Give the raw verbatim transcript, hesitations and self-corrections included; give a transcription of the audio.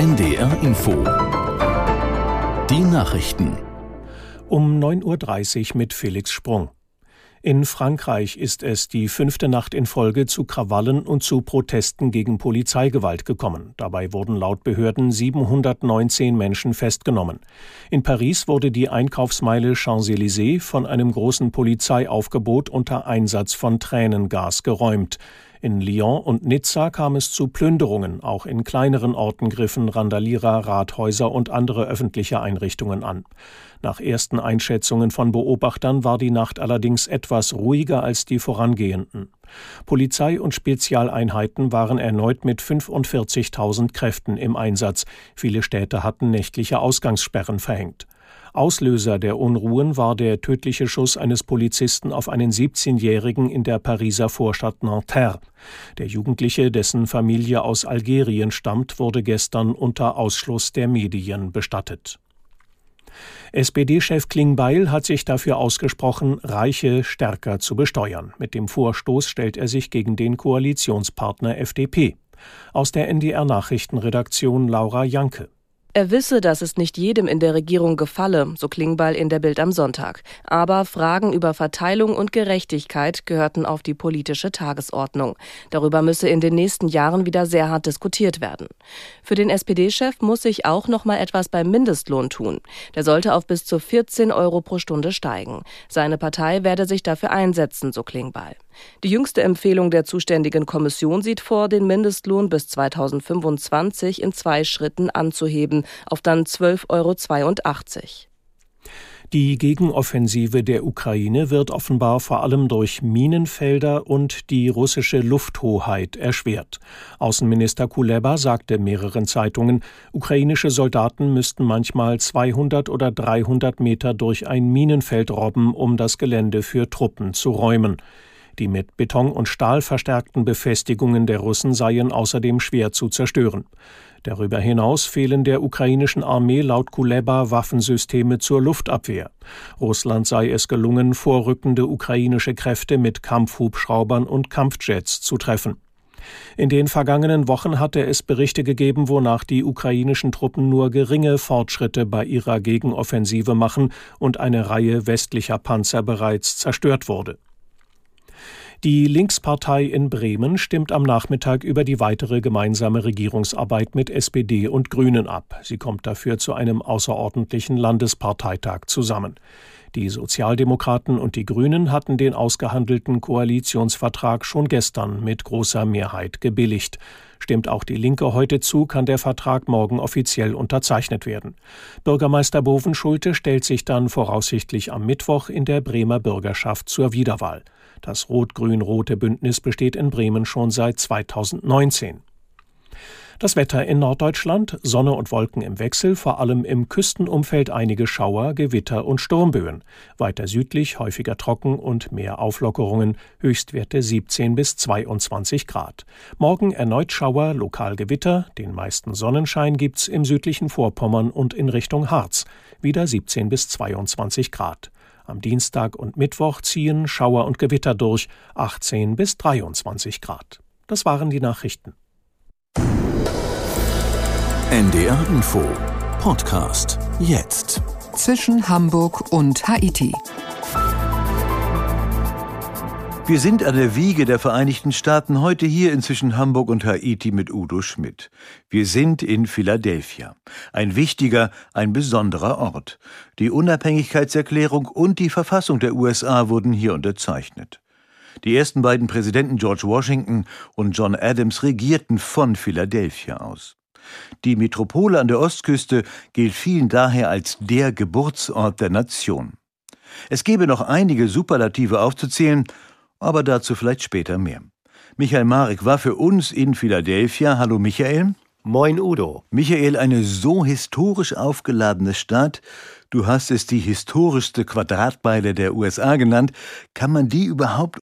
N D R Info. Die Nachrichten. Um neun Uhr dreißig mit Felix Sprung. In Frankreich ist es die fünfte Nacht in Folge zu Krawallen und zu Protesten gegen Polizeigewalt gekommen. Dabei wurden laut Behörden siebenhundertneunzehn Menschen festgenommen. In Paris wurde die Einkaufsmeile Champs-Élysées von einem großen Polizeiaufgebot unter Einsatz von Tränengas geräumt. In Lyon und Nizza kam es zu Plünderungen. Auch in kleineren Orten griffen Randalierer Rathäuser und andere öffentliche Einrichtungen an. Nach ersten Einschätzungen von Beobachtern war die Nacht allerdings etwas ruhiger als die vorangehenden. Polizei und Spezialeinheiten waren erneut mit fünfundvierzigtausend Kräften im Einsatz. Viele Städte hatten nächtliche Ausgangssperren verhängt. Auslöser der Unruhen war der tödliche Schuss eines Polizisten auf einen siebzehnjährigen in der Pariser Vorstadt Nanterre. Der Jugendliche, dessen Familie aus Algerien stammt, wurde gestern unter Ausschluss der Medien bestattet. S P D-Chef Klingbeil hat sich dafür ausgesprochen, Reiche stärker zu besteuern. Mit dem Vorstoß stellt er sich gegen den Koalitionspartner F D P. Aus der N D R-Nachrichtenredaktion Laura Janke. Er wisse, dass es nicht jedem in der Regierung gefalle, so Klingbeil in der BILD am Sonntag. Aber Fragen über Verteilung und Gerechtigkeit gehörten auf die politische Tagesordnung. Darüber müsse in den nächsten Jahren wieder sehr hart diskutiert werden. Für den S P D-Chef muss sich auch noch mal etwas beim Mindestlohn tun. Der sollte auf bis zu vierzehn Euro pro Stunde steigen. Seine Partei werde sich dafür einsetzen, so Klingbeil. Die jüngste Empfehlung der zuständigen Kommission sieht vor, den Mindestlohn bis zweitausendfünfundzwanzig in zwei Schritten anzuheben, auf dann zwölf Euro zweiundachtzig. Die Gegenoffensive der Ukraine wird offenbar vor allem durch Minenfelder und die russische Lufthoheit erschwert. Außenminister Kuleba sagte mehreren Zeitungen, ukrainische Soldaten müssten manchmal zweihundert oder dreihundert Meter durch ein Minenfeld robben, um das Gelände für Truppen zu räumen. Die mit Beton und Stahl verstärkten Befestigungen der Russen seien außerdem schwer zu zerstören. Darüber hinaus fehlen der ukrainischen Armee laut Kuleba Waffensysteme zur Luftabwehr. Russland sei es gelungen, vorrückende ukrainische Kräfte mit Kampfhubschraubern und Kampfjets zu treffen. In den vergangenen Wochen hatte es Berichte gegeben, wonach die ukrainischen Truppen nur geringe Fortschritte bei ihrer Gegenoffensive machen und eine Reihe westlicher Panzer bereits zerstört wurde. Die Linkspartei in Bremen stimmt am Nachmittag über die weitere gemeinsame Regierungsarbeit mit S P D und Grünen ab. Sie kommt dafür zu einem außerordentlichen Landesparteitag zusammen. Die Sozialdemokraten und die Grünen hatten den ausgehandelten Koalitionsvertrag schon gestern mit großer Mehrheit gebilligt. Stimmt auch die Linke heute zu, kann der Vertrag morgen offiziell unterzeichnet werden. Bürgermeister Bovenschulte stellt sich dann voraussichtlich am Mittwoch in der Bremer Bürgerschaft zur Wiederwahl. Das rot-grün-rote Bündnis besteht in Bremen schon seit zweitausendneunzehn. Das Wetter in Norddeutschland, Sonne und Wolken im Wechsel, vor allem im Küstenumfeld einige Schauer, Gewitter und Sturmböen. Weiter südlich häufiger trocken und mehr Auflockerungen, Höchstwerte siebzehn bis zweiundzwanzig Grad. Morgen erneut Schauer, lokal Gewitter, den meisten Sonnenschein gibt's im südlichen Vorpommern und in Richtung Harz, wieder siebzehn bis zweiundzwanzig Grad. Am Dienstag und Mittwoch ziehen Schauer und Gewitter durch, achtzehn bis dreiundzwanzig Grad. Das waren die Nachrichten. N D R Info Podcast jetzt. Zwischen Hamburg und Haiti. Wir sind an der Wiege der Vereinigten Staaten, heute hier inzwischen Hamburg und Haiti mit Udo Schmidt. Wir sind in Philadelphia. Ein wichtiger, ein besonderer Ort. Die Unabhängigkeitserklärung und die Verfassung der U S A wurden hier unterzeichnet. Die ersten beiden Präsidenten George Washington und John Adams regierten von Philadelphia aus. Die Metropole an der Ostküste gilt vielen daher als der Geburtsort der Nation. Es gäbe noch einige Superlative aufzuzählen, aber dazu vielleicht später mehr. Michael Marek war für uns in Philadelphia. Hallo Michael. Moin Udo. Michael, eine so historisch aufgeladene Stadt. Du hast es die historischste Quadratmeile der U S A genannt. Kann man die überhaupt